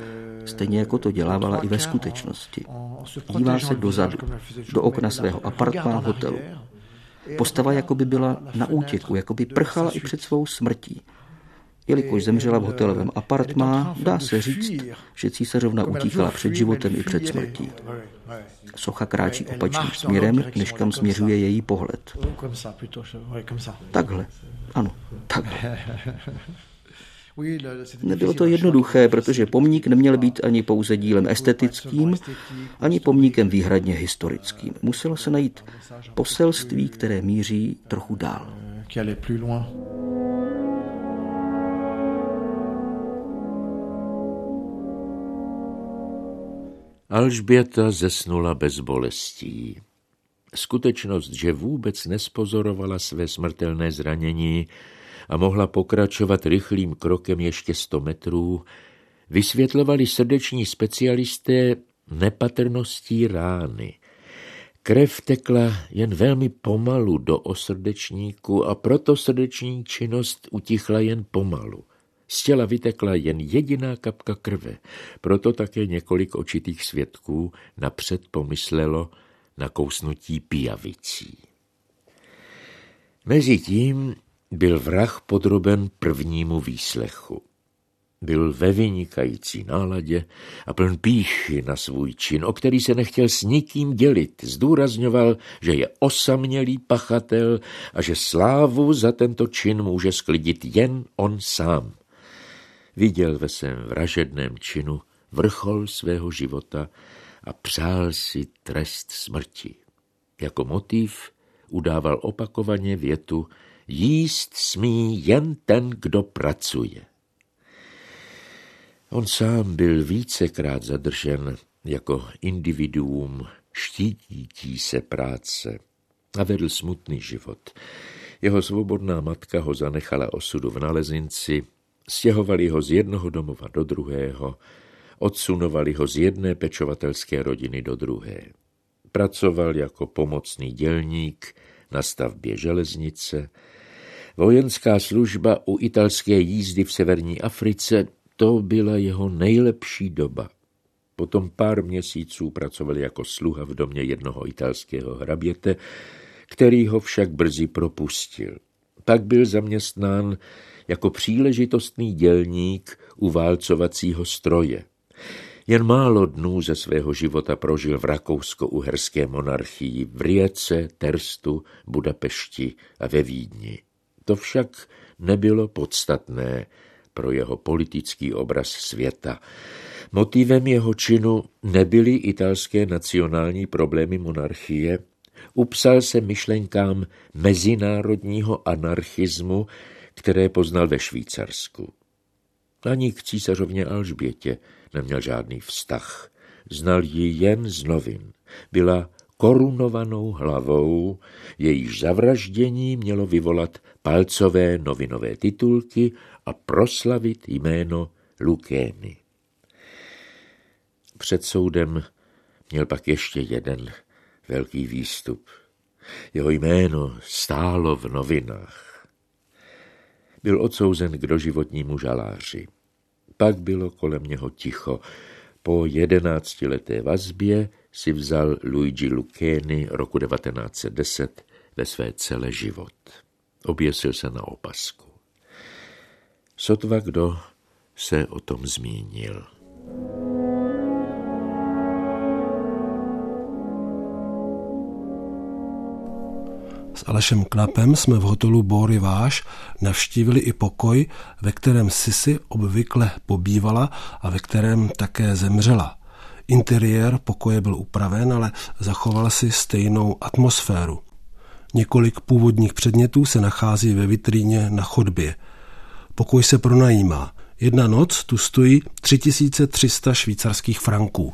stejně jako to dělávala i ve skutečnosti. Dívá se dozadu, do okna svého apartmá hotelu. Postava jakoby byla na útěku, jakoby prchala i před svou smrtí. Jelikož zemřela v hotelovém apartmá, dá se říct, že císařovna utíkala před životem i před smrtí. Socha kráčí opačným směrem, než kam směřuje její pohled. Takhle, ano, takhle. Nebylo to jednoduché, protože pomník neměl být ani pouze dílem estetickým, ani pomníkem výhradně historickým. Muselo se najít poselství, které míří trochu dál. Alžběta zesnula bez bolestí. Skutečnost, že vůbec nespozorovala své smrtelné zranění a mohla pokračovat rychlým krokem ještě 100 metrů, vysvětlovali srdeční specialisté nepatrností rány. Krev tekla jen velmi pomalu do osrdečníku a proto srdeční činnost utichla jen pomalu. Z těla vytekla jen jediná kapka krve, proto také několik očitých svědků napřed pomyslelo na kousnutí pijavicí. Mezitím byl vrah podroben prvnímu výslechu. Byl ve vynikající náladě a pln pýchy na svůj čin, o který se nechtěl s nikým dělit. Zdůrazňoval, že je osamělý pachatel a že slávu za tento čin může sklidit jen on sám. Viděl ve svém vražedném činu vrchol svého života a přál si trest smrti. Jako motiv udával opakovaně větu: jíst smí jen ten, kdo pracuje. On sám byl vícekrát zadržen jako individuum štítící se práce. a vedl smutný život. Jeho svobodná matka ho zanechala osudu v Nalezinci, stěhovali ho z jednoho domova do druhého, odsunovali ho z jedné pečovatelské rodiny do druhé. Pracoval jako pomocný dělník na stavbě železnice. Vojenská služba u italské jízdy v severní Africe, to byla jeho nejlepší doba. Potom pár měsíců pracoval jako sluha v domě jednoho italského hraběte, který ho však brzy propustil. Pak byl zaměstnán jako příležitostný dělník u válcovacího stroje. Jen málo dnů ze svého života prožil v rakousko-uherské monarchii, v Rijece, Terstu, Budapešti a ve Vídni. To však nebylo podstatné pro jeho politický obraz světa. Motivem jeho činu nebyly italské nacionální problémy monarchie, upsal se myšlenkám mezinárodního anarchismu, které poznal ve Švýcarsku. Ani k císařovně Alžbětě neměl žádný vztah. Znal ji jen z novin. Byla korunovanou hlavou, jejíž zavraždění mělo vyvolat palcové novinové titulky a proslavit jméno Lukény. Před soudem měl pak ještě jeden velký výstup. Jeho jméno stálo v novinách. Byl odsouzen k doživotnímu žaláři. Pak bylo kolem něho ticho. Po 11leté vazbě si vzal Luigi Lucchini roku 1910 ve své celé život. Oběsil se na opasku. Sotva kdo se o tom zmínil. S Alešem Knapem jsme v hotelu Beau Rivage navštívili i pokoj, ve kterém Sissi obvykle pobývala a ve kterém také zemřela. Interiér pokoje byl upraven, ale zachoval si stejnou atmosféru. Několik původních předmětů se nachází ve vitríně na chodbě. Pokoj se pronajímá. Jedna noc tu stojí 3300 švýcarských franků.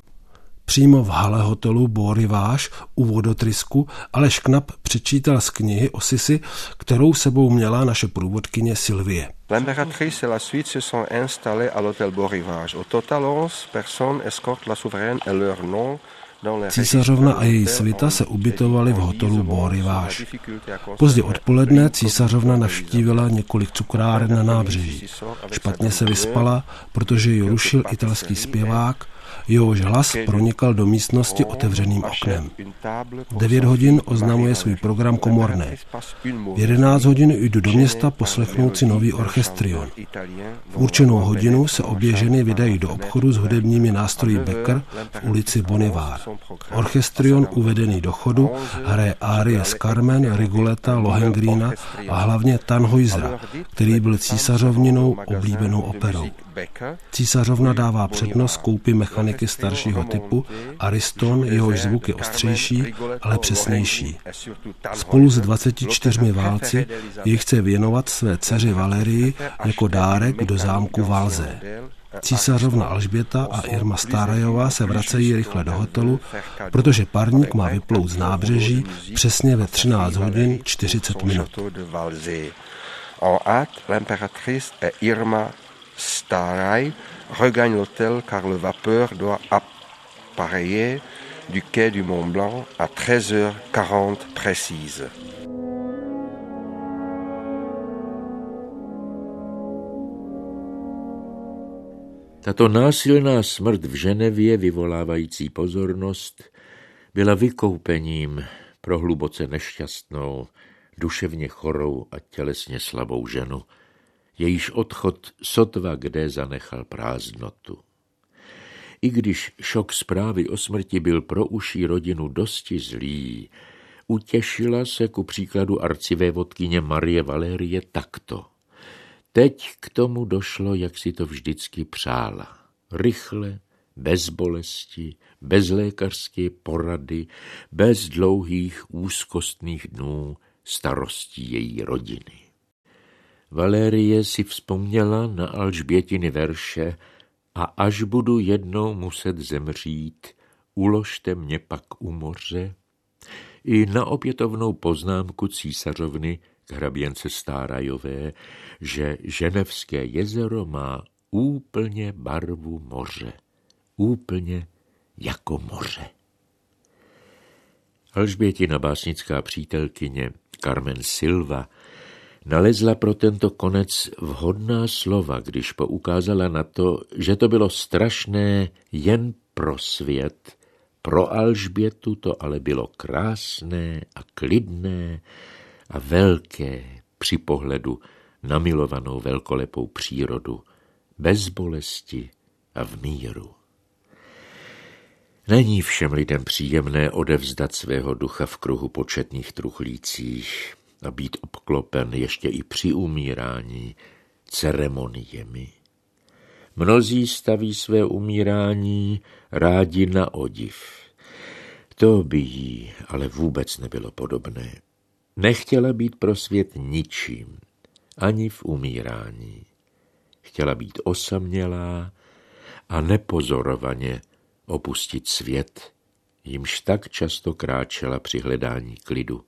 Přímo v hale hotelu Beau Rivage u vodotrysku Aleš Knap přečítal z knihy o Sissi, kterou sebou měla naše průvodkyně Sylvie. L'impératrice et la suite se sont installées à l'hôtel Beau Rivage. Au total 11 personnes escortent la souveraine et leur nom. Císařovna a její svita se ubytovali v hotelu Beau Rivage. Pozdě odpoledne císařovna navštívila několik cukráren na nábřeží. Špatně se vyspala, protože ji rušil italský zpěvák, jehož hlas pronikal do místnosti otevřeným oknem. 9 hodin oznamuje svůj program komorné. 11 hodin jdu do města poslechnout si nový orchestrion. V určenou hodinu se obě ženy vydají do obchodu s hudebními nástroji Becker v ulici Bonivár. Orchestrion uvedený do chodu hraje árie z Carmen, Rigoleta, Lohengrína a hlavně Tannhäusera, který byl císařovninou oblíbenou operou. Císařovna dává přednost koupi mechaniky staršího typu Ariston, jehož zvuk je ostřejší, ale přesnější. Spolu s 24 válci ji chce věnovat své dceři Valerii jako dárek do zámku Valzé. Císařovna Alžběta a Irma Starajová se vracejí rychle do hotelu, protože parník má vyplout z nábřeží přesně ve 13 hodin 40 minut. Staraj regagne l'hôtel car le vapeur doit appareiller du quai du Mont Blanc à 13h40 précise. Tato násilná smrt v Ženevě vyvolávající pozornost byla vykoupením pro hluboce nešťastnou, duševně chorou a tělesně slabou ženu. Jejíž odchod sotva kde zanechal prázdnotu. I když šok zprávy o smrti byl pro uší rodinu dosti zlý, utěšila se ku příkladu arcivévodkyně Marie Valérie takto. Teď k tomu došlo, jak si to vždycky přála. Rychle, bez bolesti, bez lékařské porady, bez dlouhých úzkostných dnů starostí její rodiny. Valérie si vzpomněla na Alžbětiny verše a až budu jednou muset zemřít, uložte mě pak u moře, i na opětovnou poznámku císařovny k hraběnce Stárajové, že Ženevské jezero má úplně barvu moře. Úplně jako moře. Alžbětina básnická přítelkyně Carmen Silva nalezla pro tento konec vhodná slova, když poukázala na to, že to bylo strašné jen pro svět. Pro Alžbětu to ale bylo krásné a klidné a velké při pohledu na milovanou velkolepou přírodu, bez bolesti a v míru. Není všem lidem příjemné odevzdat svého ducha v kruhu početných truchlících a být obklopen ještě i při umírání ceremoniemi. Mnozí staví své umírání rádi na odiv. To by jí ale vůbec nebylo podobné. Nechtěla být pro svět ničím, ani v umírání. Chtěla být osamělá a nepozorovaně opustit svět, jimž tak často kráčela při hledání klidu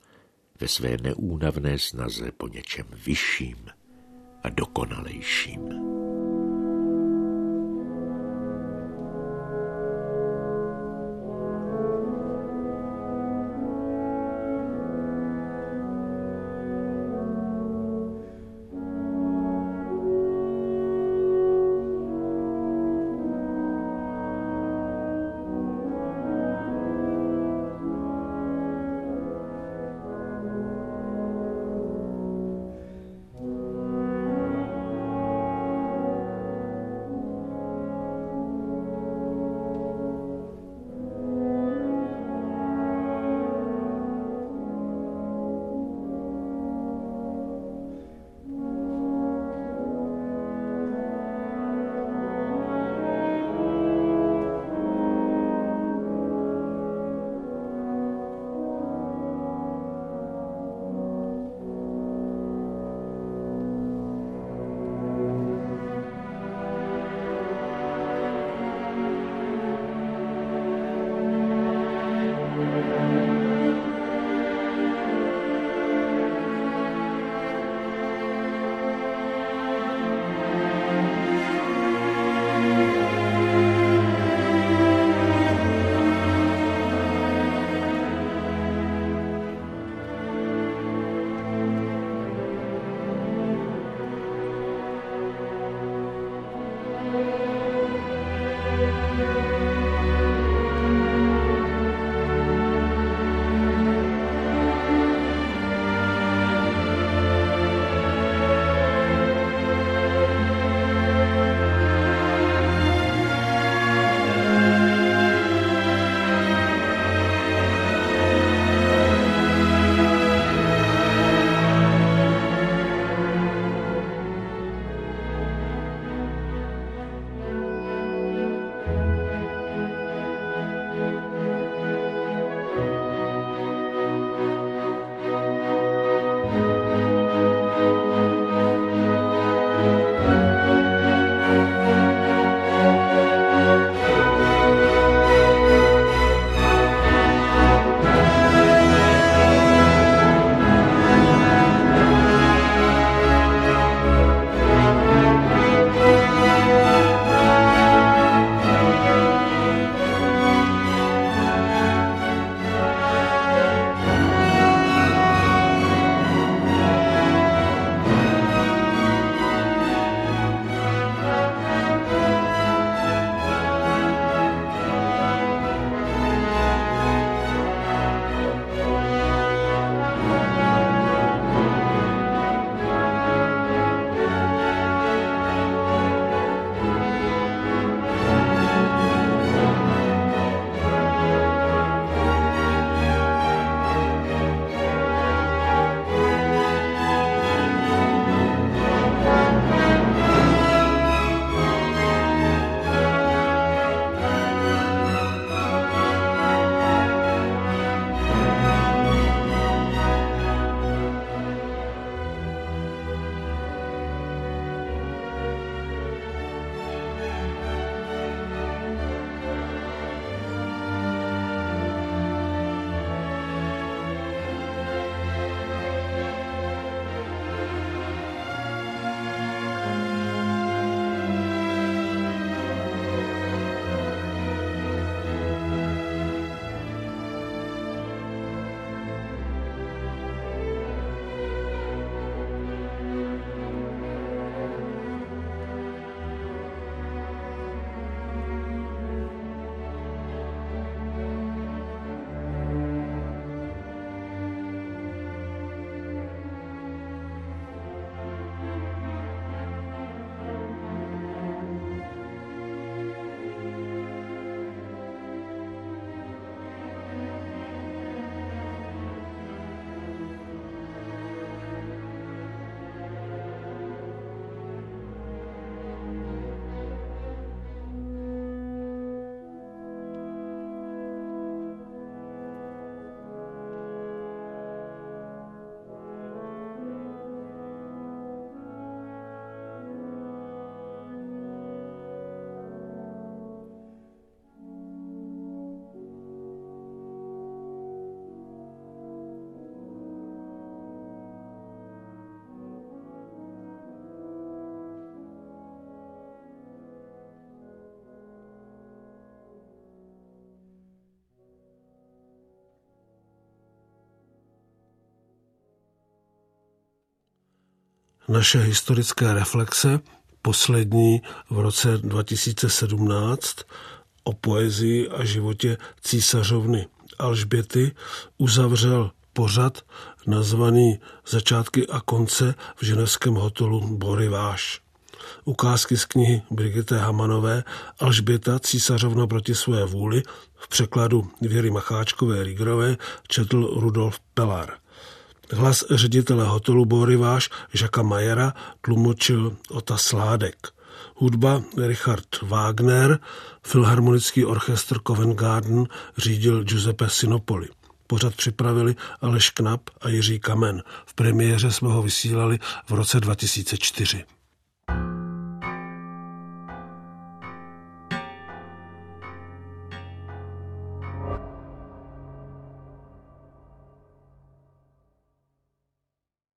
ve své neúnavné snaze po něčem vyšším a dokonalejším. naše historické reflexe, poslední v roce 2017 o poezii a životě císařovny Alžběty, uzavřel pořad nazvaný Začátky a konce v ženevském hotelu Beau Rivage. Ukázky z knihy Brigitte Hamanové Alžběta, císařovna proti své vůli, v překladu Věry Macháčkové-Rigrové, četl Rudolf Pelar. Hlas ředitele hotelu Beau Rivage Žaka Majera tlumočil Ota Sládek. Hudba Richard Wagner, Filharmonický orchestr Covent Garden řídil Giuseppe Sinopoli. Pořad připravili Aleš Knap a Jiří Kamen. V premiéře jsme ho vysílali v roce 2004.